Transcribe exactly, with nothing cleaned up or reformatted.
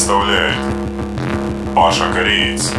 представляет Паша Кореец.